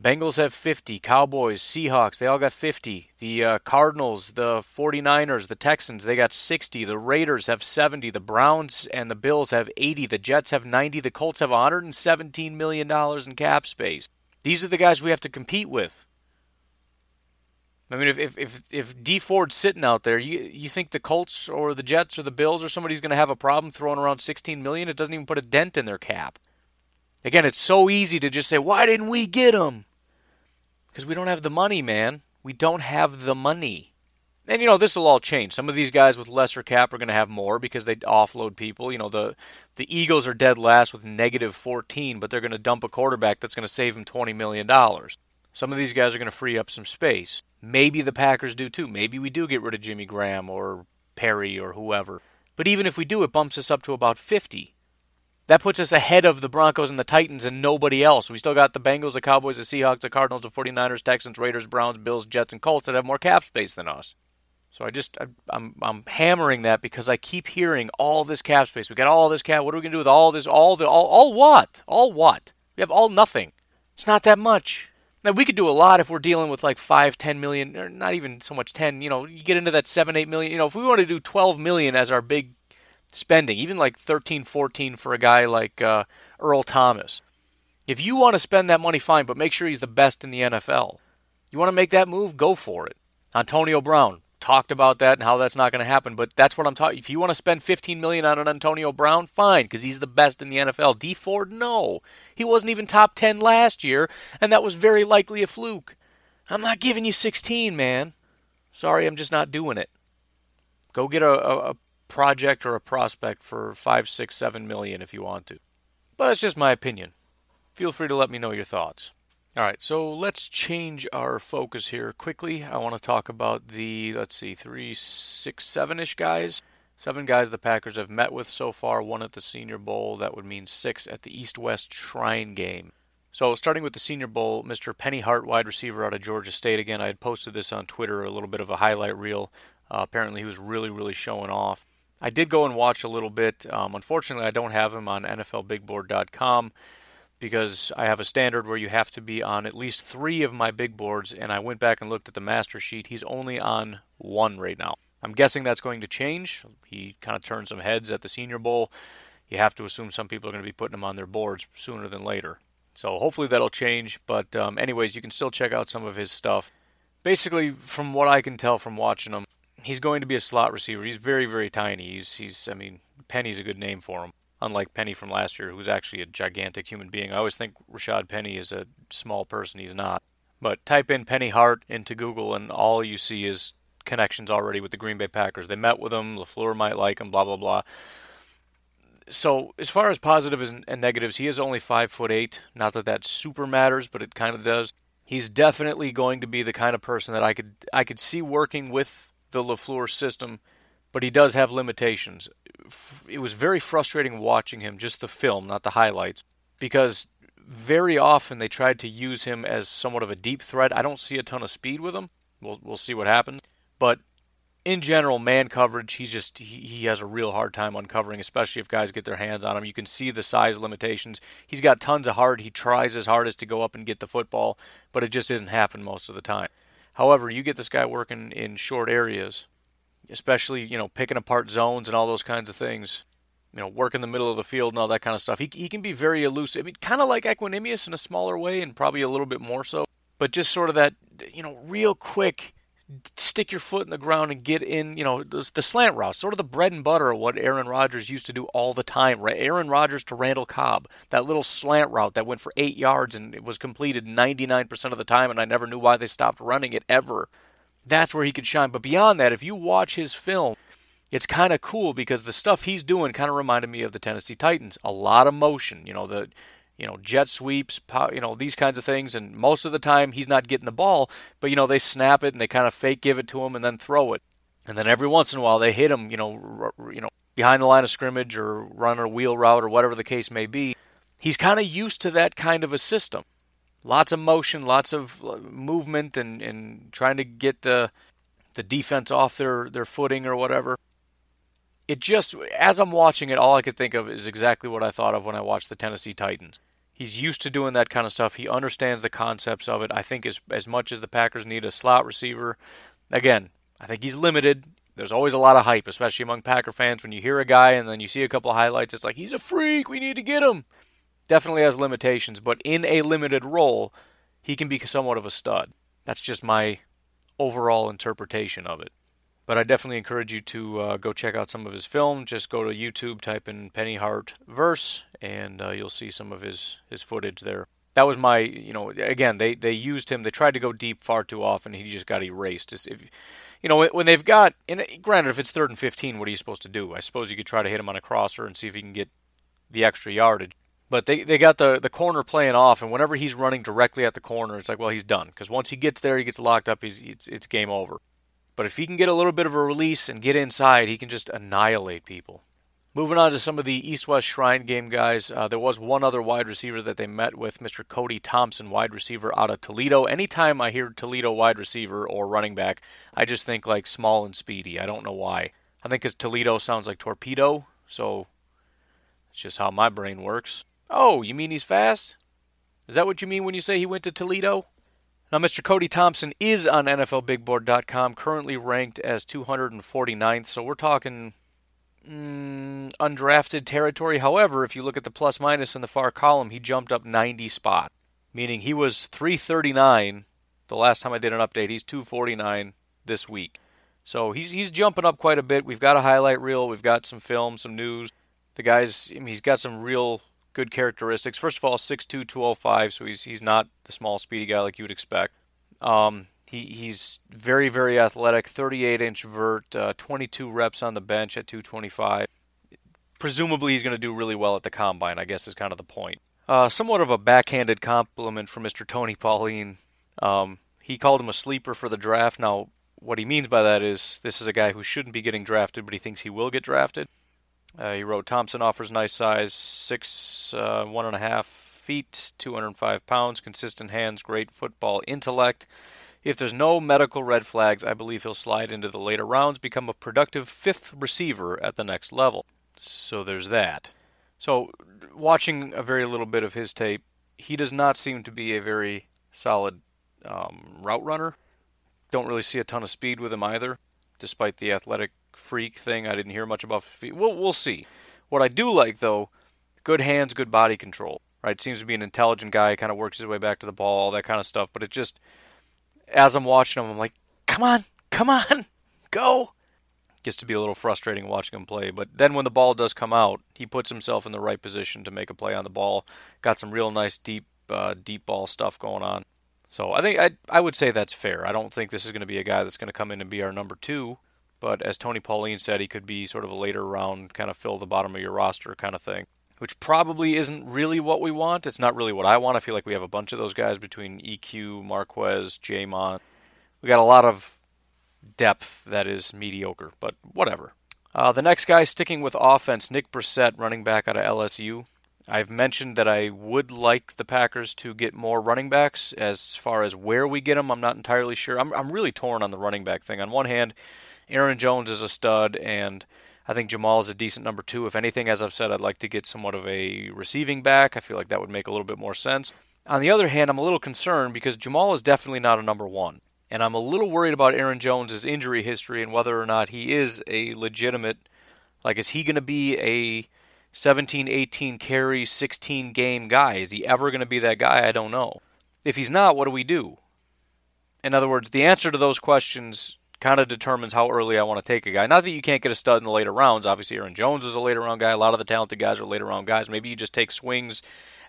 Bengals have fifty, Cowboys, Seahawks, they all got fifty. The uh, Cardinals, the forty-niners, the Texans, they got sixty. The Raiders have seventy. The Browns and the Bills have eighty. The Jets have ninety. The Colts have one hundred seventeen million dollars in cap space. These are the guys we have to compete with. I mean, if if if, if Dee Ford's sitting out there, you, you think the Colts or the Jets or the Bills or somebody's going to have a problem throwing around sixteen million dollars? It doesn't even put a dent in their cap. Again, it's so easy to just say, why didn't we get him? Because we don't have the money, man. We don't have the money. And, you know, this will all change. Some of these guys with lesser cap are going to have more because they offload people. You know, the the Eagles are dead last with negative fourteen, but they're going to dump a quarterback that's going to save them twenty million dollars. Some of these guys are going to free up some space. Maybe the Packers do, too. Maybe we do get rid of Jimmy Graham or Perry or whoever. But even if we do, it bumps us up to about fifty. That puts us ahead of the Broncos and the Titans and nobody else. We still got the Bengals, the Cowboys, the Seahawks, the Cardinals, the forty-niners, Texans, Raiders, Browns, Bills, Jets, and Colts that have more cap space than us. So I just, I, I'm I'm hammering that because I keep hearing all this cap space. We got all this cap. What are we going to do with all this? All the, all, all what? All what? We have all nothing. It's not that much. Now, we could do a lot if we're dealing with like five, ten million, or not even so much ten. You know, you get into that seven, eight million. You know, if we want to do twelve million as our big spending, even like thirteen, fourteen for a guy like uh, Earl Thomas. If you want to spend that money, fine, but make sure he's the best in the N F L. You want to make that move? Go for it. Antonio Brown, talked about that and how that's not going to happen, but that's what I'm talking. If you want to spend fifteen million dollars on an Antonio Brown, fine, because he's the best in the N F L. Dee Ford, no. He wasn't even top ten last year, and that was very likely a fluke. I'm not giving you sixteen, man. Sorry, I'm just not doing it. Go get a, a, a project or a prospect for five, six, seven million if you want to. But it's just my opinion. Feel free to let me know your thoughts. All right, so let's change our focus here quickly. I want to talk about the, let's see, three, six, seven-ish guys. Seven guys the Packers have met with so far, one at the Senior Bowl. That would mean six at the East-West Shrine game. So starting with the Senior Bowl, Mister Penny Hart, wide receiver out of Georgia State. Again, I had posted this on Twitter, a little bit of a highlight reel. Uh, apparently he was really, really showing off. I did go and watch a little bit. Um, unfortunately, I don't have him on N F L Big Board dot com because I have a standard where you have to be on at least three of my big boards, and I went back and looked at the master sheet. He's only on one right now. I'm guessing that's going to change. He kind of turned some heads at the Senior Bowl. You have to assume some people are going to be putting him on their boards sooner than later. So hopefully that'll change. But um, anyways, you can still check out some of his stuff. Basically, from what I can tell from watching him, he's going to be a slot receiver. He's very, very tiny. He's, he's. I mean, Penny's a good name for him, unlike Penny from last year, who's actually a gigantic human being. I always think Rashad Penny is a small person. He's not. But type in Penny Hart into Google, and all you see is connections already with the Green Bay Packers. They met with him. LaFleur might like him, blah, blah, blah. So as far as positives and negatives, he is only five foot eight. Not that that super matters, but it kind of does. He's definitely going to be the kind of person that I could I could see working with the LaFleur system, but he does have limitations. It was very frustrating watching him, just the film, not the highlights, because very often they tried to use him as somewhat of a deep threat. I don't see a ton of speed with him. We'll we'll see what happens. But in general, man coverage, he's just he, he has a real hard time uncovering, especially if guys get their hands on him. You can see the size limitations. He's got tons of heart. He tries his hardest to go up and get the football, but it just isn't happening most of the time. However, you get this guy working in short areas, especially, you know, picking apart zones and all those kinds of things, you know, working the middle of the field and all that kind of stuff. He he can be very elusive. I mean, kind of like Equanimeous in a smaller way and probably a little bit more so, but just sort of that, you know, real quick, stick your foot in the ground and get in, you know, the, the slant route, sort of the bread and butter of what Aaron Rodgers used to do all the time, right? Aaron Rodgers to Randall Cobb, that little slant route that went for eight yards and it was completed ninety-nine percent of the time, and I never knew why they stopped running it ever. That's where he could shine. But beyond that, if you watch his film, it's kind of cool because the stuff he's doing kind of reminded me of the Tennessee Titans. A lot of motion, you know, the you know, jet sweeps, you know, these kinds of things. And most of the time he's not getting the ball, but, you know, they snap it and they kind of fake give it to him and then throw it. And then every once in a while they hit him, you know, r- you know, behind the line of scrimmage or run a wheel route or whatever the case may be. He's kind of used to that kind of a system. Lots of motion, lots of movement and, and trying to get the the defense off their, their footing or whatever. It just, as I'm watching it, all I could think of is exactly what I thought of when I watched the Tennessee Titans. He's used to doing that kind of stuff. He understands the concepts of it. I think as, as much as the Packers need a slot receiver, again, I think he's limited. There's always a lot of hype, especially among Packer fans. When you hear a guy and then you see a couple of highlights, it's like, he's a freak, we need to get him. Definitely has limitations, but in a limited role, he can be somewhat of a stud. That's just my overall interpretation of it. But I definitely encourage you to uh, go check out some of his film. Just go to YouTube, type in Penny Hart verse, and uh, you'll see some of his, his footage there. That was my, you know, again, they, they used him. They tried to go deep far too often. He just got erased. It's, if, you know, when they've got, and granted, if it's third and fifteen, what are you supposed to do? I suppose you could try to hit him on a crosser and see if he can get the extra yardage. But they, they got the, the corner playing off, and whenever he's running directly at the corner, it's like, well, he's done. Because once he gets there, he gets locked up, he's it's, it's game over. But if he can get a little bit of a release and get inside, he can just annihilate people. Moving on to some of the East-West Shrine game guys, uh, there was one other wide receiver that they met with, Mister Cody Thompson, wide receiver out of Toledo. Anytime I hear Toledo wide receiver or running back, I just think like small and speedy. I don't know why. I think because Toledo sounds like torpedo, so it's just how my brain works. Oh, you mean he's fast? Is that what you mean when you say he went to Toledo? Now, Mister Cody Thompson is on N F L Big Board dot com, currently ranked as two hundred forty-ninth, so we're talking mm, undrafted territory. However, if you look at the plus-minus in the far column, he jumped up ninety spot, meaning he was three thirty-nine the last time I did an update. He's two forty-nine this week. So he's he's jumping up quite a bit. We've got a highlight reel. We've got some film, some news. The guy's, I mean, he's got some real good characteristics. First of all, six two, two oh five, so he's he's not the small, speedy guy like you would expect. Um, he He's very, very athletic, thirty-eight inch vert, uh, twenty-two reps on the bench at two twenty-five. Presumably he's going to do really well at the combine, I guess is kind of the point. Uh, somewhat of a backhanded compliment from Mister Tony Pauline. Um, he called him a sleeper for the draft. Now, what he means by that is this is a guy who shouldn't be getting drafted, but he thinks he will get drafted. Uh, he wrote, Thompson offers nice size, six, uh, one and a half feet, two hundred five pounds, consistent hands, great football intellect. If there's no medical red flags, I believe he'll slide into the later rounds, become a productive fifth receiver at the next level. So there's that. So watching a very little bit of his tape, he does not seem to be a very solid um, route runner. Don't really see a ton of speed with him either, despite the athletic freak thing. I didn't hear much about feet. We'll, we'll see. What I do like, though, good hands, good body control, right? Seems to be an intelligent guy, kind of works his way back to the ball, all that kind of stuff. But it just, as I'm watching him, I'm like, come on, come on, go. Gets to be a little frustrating watching him play. But then when the ball does come out, he puts himself in the right position to make a play on the ball. Got some real nice deep, uh, deep ball stuff going on. So I think I, I would say that's fair. I don't think this is going to be a guy that's going to come in and be our number two. But as Tony Pauline said, he could be sort of a later round, kind of fill the bottom of your roster kind of thing, which probably isn't really what we want. It's not really what I want. I feel like we have a bunch of those guys between E Q, Marquez, Jamon. We got a lot of depth that is mediocre, but whatever. Uh, the next guy, sticking with offense, Nick Brossette, running back out of L S U. I've mentioned that I would like the Packers to get more running backs. As far as where we get them, I'm not entirely sure. I'm, I'm really torn on the running back thing. On one hand, Aaron Jones is a stud, and I think Jamal is a decent number two. If anything, as I've said, I'd like to get somewhat of a receiving back. I feel like that would make a little bit more sense. On the other hand, I'm a little concerned because Jamal is definitely not a number one, and I'm a little worried about Aaron Jones' injury history and whether or not he is a legitimate, like, is he going to be a seventeen, eighteen carry, sixteen game guy? Is he ever going to be that guy? I don't know. If he's not, what do we do? In other words, the answer to those questions kind of determines how early I want to take a guy. Not that you can't get a stud in the later rounds. Obviously, Aaron Jones is a later round guy. A lot of the talented guys are later round guys. Maybe you just take swings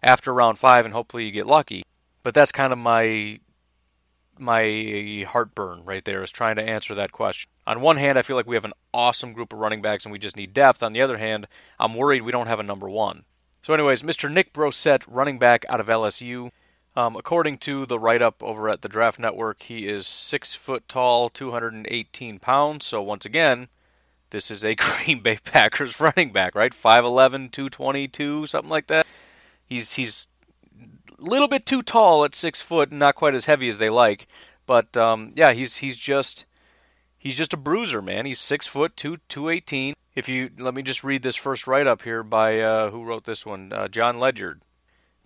after round five and hopefully you get lucky. But that's kind of my my heartburn right there, is trying to answer that question. On one hand, I feel like we have an awesome group of running backs and we just need depth. On the other hand, I'm worried we don't have a number one. So anyways, Mister Nick Brossette, running back out of L S U. Um, according to the write-up over at the Draft Network, he is six foot tall, two hundred eighteen pounds. So once again, this is a Green Bay Packers running back, right? five eleven, two twenty-two, something like that. He's he's a little bit too tall at six foot, not quite as heavy as they like. But um, yeah, he's he's just he's just a bruiser, man. He's six foot two, two eighteen. If you let me just read this first write-up here by uh, who wrote this one, uh, John Ledyard.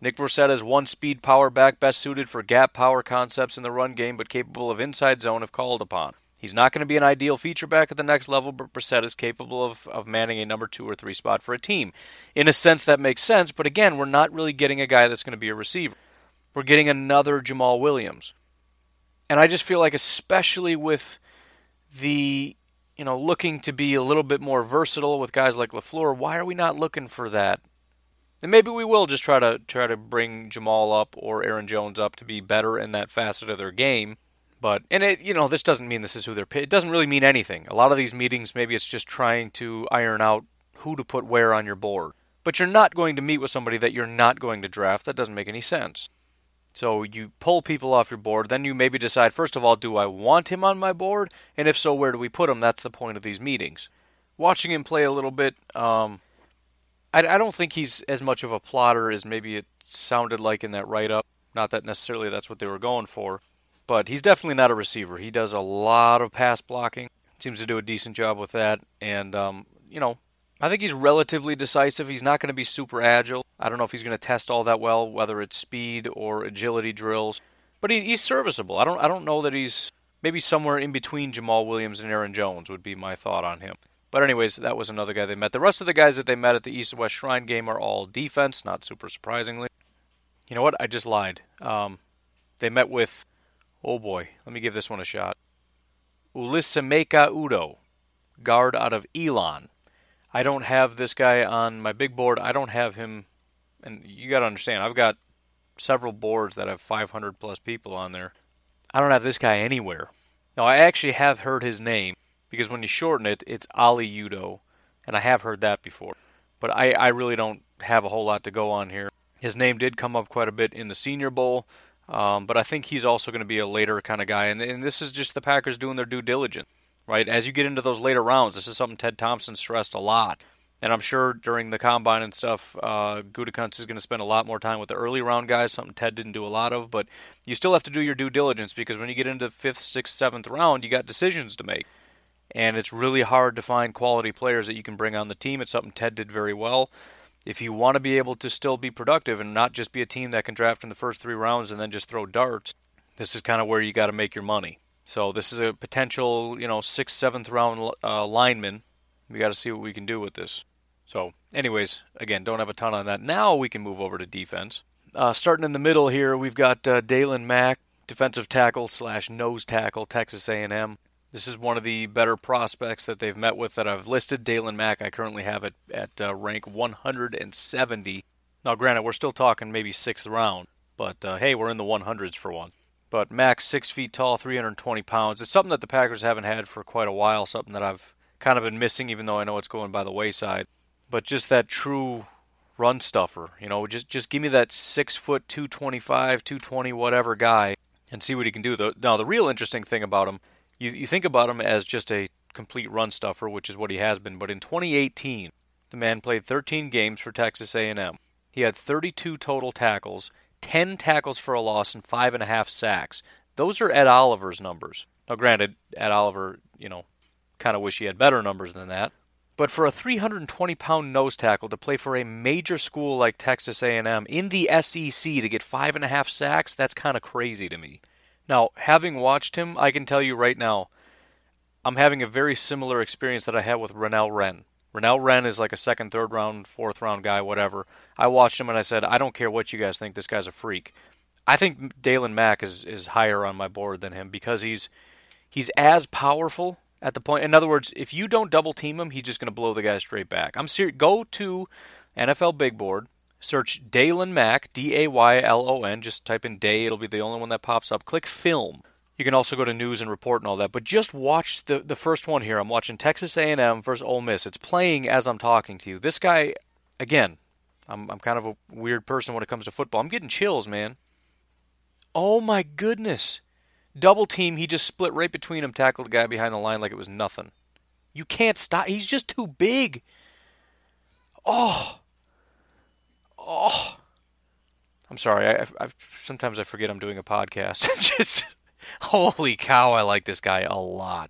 Nick Brossette is one speed power back, best suited for gap power concepts in the run game, but capable of inside zone if called upon. He's not going to be an ideal feature back at the next level, but Brossette is capable of, of manning a number two or three spot for a team. In a sense, that makes sense, but again, we're not really getting a guy that's going to be a receiver. We're getting another Jamal Williams. And I just feel like, especially with the, you know, looking to be a little bit more versatile with guys like LaFleur, why are we not looking for that? And maybe we will just try to try to bring Jamal up or Aaron Jones up to be better in that facet of their game. But, and it, you know, this doesn't mean this is who they're picking. It doesn't really mean anything. A lot of these meetings, maybe it's just trying to iron out who to put where on your board. But you're not going to meet with somebody that you're not going to draft. That doesn't make any sense. So you pull people off your board. Then you maybe decide, first of all, do I want him on my board? And if so, where do we put him? That's the point of these meetings. Watching him play a little bit, um... I don't think he's as much of a plotter as maybe it sounded like in that write-up. Not that necessarily that's what they were going for. But he's definitely not a receiver. He does a lot of pass blocking. Seems to do a decent job with that. And, um, you know, I think he's relatively decisive. He's not going to be super agile. I don't know if he's going to test all that well, whether it's speed or agility drills. But he, he's serviceable. I don't, I don't know that he's... Maybe somewhere in between Jamal Williams and Aaron Jones would be my thought on him. But anyways, that was another guy they met. The rest of the guys that they met at the East-West Shrine game are all defense, not super surprisingly. You know what? I just lied. Um, they met with, oh boy, let me give this one a shot. Ulysses Meka Udo, guard out of Elon. I don't have this guy on my big board. I don't have him, and you got to understand, I've got several boards that have five hundred plus people on there. I don't have this guy anywhere. Now, I actually have heard his name, because when you shorten it, it's Ali Udo, and I have heard that before. But I, I really don't have a whole lot to go on here. His name did come up quite a bit in the Senior Bowl, um, but I think he's also going to be a later kind of guy. And, and this is just the Packers doing their due diligence, right? As you get into those later rounds, this is something Ted Thompson stressed a lot. And I'm sure during the Combine and stuff, uh, Gutekunst is going to spend a lot more time with the early round guys, something Ted didn't do a lot of. But you still have to do your due diligence, because when you get into fifth, sixth, seventh round, you got decisions to make. And it's really hard to find quality players that you can bring on the team. It's something Ted did very well. If you want to be able to still be productive and not just be a team that can draft in the first three rounds and then just throw darts, this is kind of where you got to make your money. So this is a potential, you know, sixth, seventh round uh, lineman. We got to see what we can do with this. So anyways, again, don't have a ton on that. Now we can move over to defense. Uh, starting in the middle here, we've got uh, Daylon Mack, defensive tackle slash nose tackle, Texas A and M. This is one of the better prospects that they've met with that I've listed. Daylon Mack, I currently have it at uh, rank one hundred seventy. Now, granted, we're still talking maybe sixth round, but uh, hey, we're in the one hundreds for one. But Mack's six feet tall, three hundred twenty pounds. It's something that the Packers haven't had for quite a while, something that I've kind of been missing, even though I know it's going by the wayside. But just that true run stuffer, you know, just just give me that six foot, two twenty-five, two twenty, whatever guy, and see what he can do. The, now, the real interesting thing about him, You, you think about him as just a complete run stuffer, which is what he has been. But in twenty eighteen, the man played thirteen games for Texas A and M. He had thirty-two total tackles, ten tackles for a loss, and five and a half sacks. Those are Ed Oliver's numbers. Now, granted, Ed Oliver, you know, Kind of wish he had better numbers than that. But for a three hundred twenty pound nose tackle to play for a major school like Texas A and M in the S E C to get five and a half sacks, that's kind of crazy to me. Now, having watched him, I can tell you right now, I'm having a very similar experience that I had with Ronell Wren. Ronell Wren is like a second, third round, fourth round guy, whatever. I watched him and I said, I don't care what you guys think, this guy's a freak. I think Daylon Mack is, is higher on my board than him because he's he's as powerful at the point. In other words, if you don't double team him, he's just going to blow the guy straight back. I'm serious. Go to N F L Big Board, search Daylon Mack, D A Y L O N. Just type in Day. It'll be the only one that pops up. Click film. You can also go to news and report and all that. But just watch the, the first one here. I'm watching Texas A and M versus Ole Miss. It's playing as I'm talking to you. This guy, again, I'm I'm kind of a weird person when it comes to football. I'm getting chills, man. Oh, my goodness. Double team, he just split right between him, tackled a guy behind the line like it was nothing. You can't stop. He's just too big. Oh. Oh. I'm sorry. I, I sometimes I forget I'm doing a podcast. It's just, holy cow, I like this guy a lot.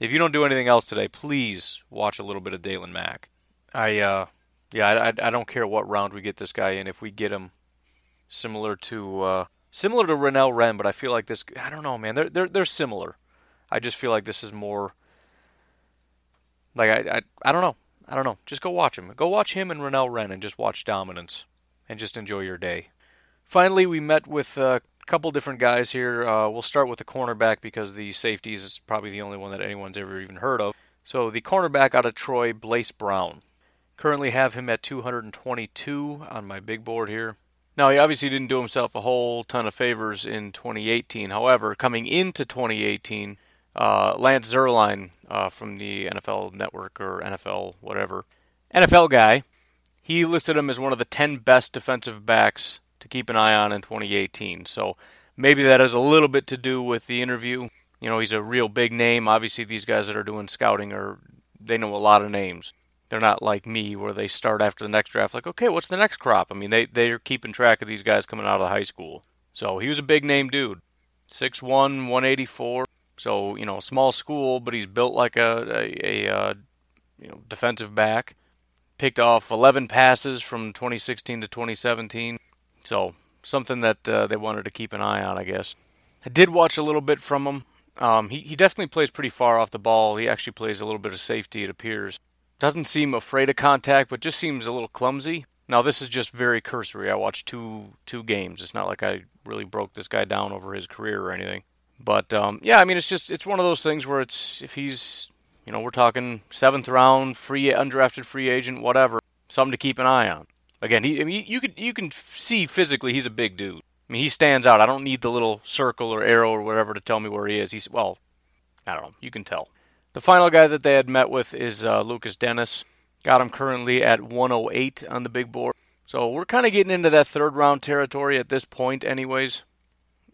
If you don't do anything else today, please watch a little bit of Daylon Mack. I, uh, yeah, I, I, I don't care what round we get this guy in. If we get him similar to... Uh, Similar to Ronell Wren, but I feel like this... I don't know, man. They're they're they're similar. I just feel like this is more... Like, I, I I don't know. I don't know. Just go watch him. Go watch him and Ronell Wren and just watch dominance. And just enjoy your day. Finally, we met with a couple different guys here. Uh, we'll start with the cornerback because the safeties is probably the only one that anyone's ever even heard of. So, the cornerback out of Troy, Blaise Brown. Currently have him at two hundred twenty-two on my big board here. Now, he obviously didn't do himself a whole ton of favors in twenty eighteen. However, coming into twenty eighteen, uh, Lance Zierlein uh, from the N F L Network or N F L whatever, N F L guy, he listed him as one of the ten best defensive backs to keep an eye on in twenty eighteen. So maybe that has a little bit to do with the interview. You know, he's a real big name. Obviously, these guys that are doing scouting, are they know a lot of names. They're not like me where they start after the next draft like, okay, what's the next crop? I mean, they, they're keeping track of these guys coming out of high school. So he was a big-name dude, six one, one eighty-four. So, you know, small school, but he's built like a, a, a uh, you know, defensive back. Picked off eleven passes from twenty sixteen to twenty seventeen. So something that uh, they wanted to keep an eye on, I guess. I did watch a little bit from him. Um, he, he definitely plays pretty far off the ball. He actually plays a little bit of safety, it appears. Doesn't seem afraid of contact, but just seems a little clumsy. Now, this is just very cursory. I watched two two games. It's not like I really broke this guy down over his career or anything. But, um, yeah, I mean, it's just it's one of those things where it's if he's, you know, we're talking seventh round, free undrafted free agent, whatever, something to keep an eye on. Again, he, I mean, you could you can see physically he's a big dude. I mean, he stands out. I don't need the little circle or arrow or whatever to tell me where he is. He's, well, I don't know. You can tell. The final guy that they had met with is uh, Lucas Dennis. Got him currently at one oh eight on the big board. So we're kind of getting into that third round territory at this point anyways.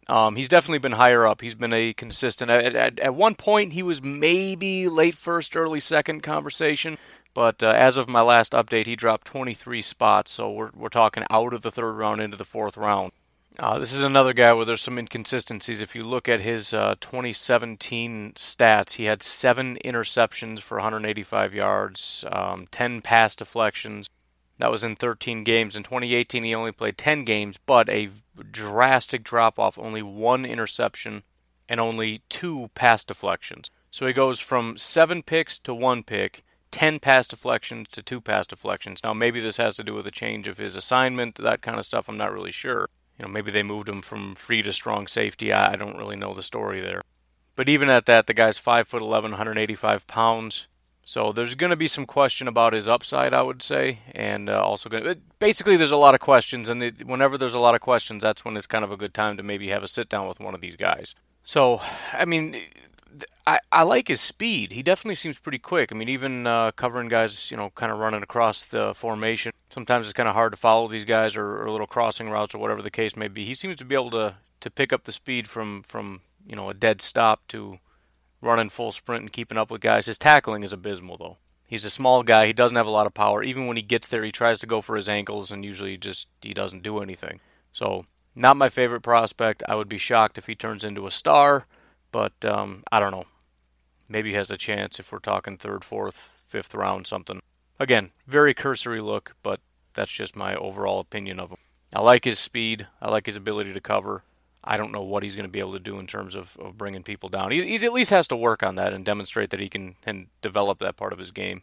Um, he's definitely been higher up. He's been a consistent. At, at, at one point, he was maybe late first, early second conversation. But uh, as of my last update, he dropped twenty-three spots. So we're, we're talking out of the third round into the fourth round. Uh, this is another guy where there's some inconsistencies. If you look at his uh, twenty seventeen stats, he had seven interceptions for one hundred eighty-five yards, um, ten pass deflections. That was in thirteen games. In twenty eighteen, he only played ten games, but a drastic drop-off, only one interception and only two pass deflections. So he goes from seven picks to one pick, ten pass deflections to two pass deflections. Now, maybe this has to do with a change of his assignment, that kind of stuff. I'm not really sure. You know, maybe they moved him from free to strong safety. I don't really know the story there. But even at that, the guy's five foot eleven, one hundred eighty-five pounds. So there's going to be some question about his upside, I would say. And uh, also going to, basically there's a lot of questions. And they, whenever there's a lot of questions, that's when it's kind of a good time to maybe have a sit down with one of these guys. So, I mean, I, I like his speed. He definitely seems pretty quick. I mean, even uh, covering guys, you know, kind of running across the formation. Sometimes it's kind of hard to follow these guys or, or little crossing routes or whatever the case may be. He seems to be able to, to pick up the speed from, from, you know, a dead stop to running full sprint and keeping up with guys. His tackling is abysmal, though. He's a small guy. He doesn't have a lot of power. Even when he gets there, he tries to go for his ankles, and usually just he doesn't do anything. So not my favorite prospect. I would be shocked if he turns into a star, but um, I don't know. maybe has a chance if we're talking third, fourth, fifth round, something. Again, very cursory look, but that's just my overall opinion of him. I like his speed. I like his ability to cover. I don't know what he's going to be able to do in terms of, of bringing people down. He's, he's at least has to work on that and demonstrate that he can and develop that part of his game.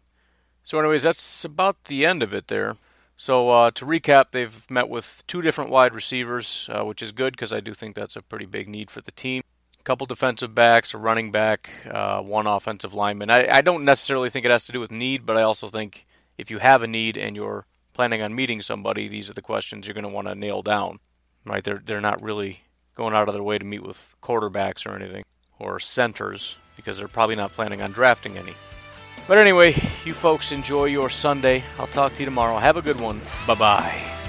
So anyways, that's about the end of it there. So uh, to recap, they've met with two different wide receivers, uh, which is good because I do think that's a pretty big need for the team. A couple defensive backs, a running back, uh, one offensive lineman. I, I don't necessarily think it has to do with need, but I also think if you have a need and you're planning on meeting somebody, these are the questions you're going to want to nail down. Right? They're, they're not really going out of their way to meet with quarterbacks or anything, or centers, because they're probably not planning on drafting any. But anyway, you folks enjoy your Sunday. I'll talk to you tomorrow. Have a good one. Bye-bye.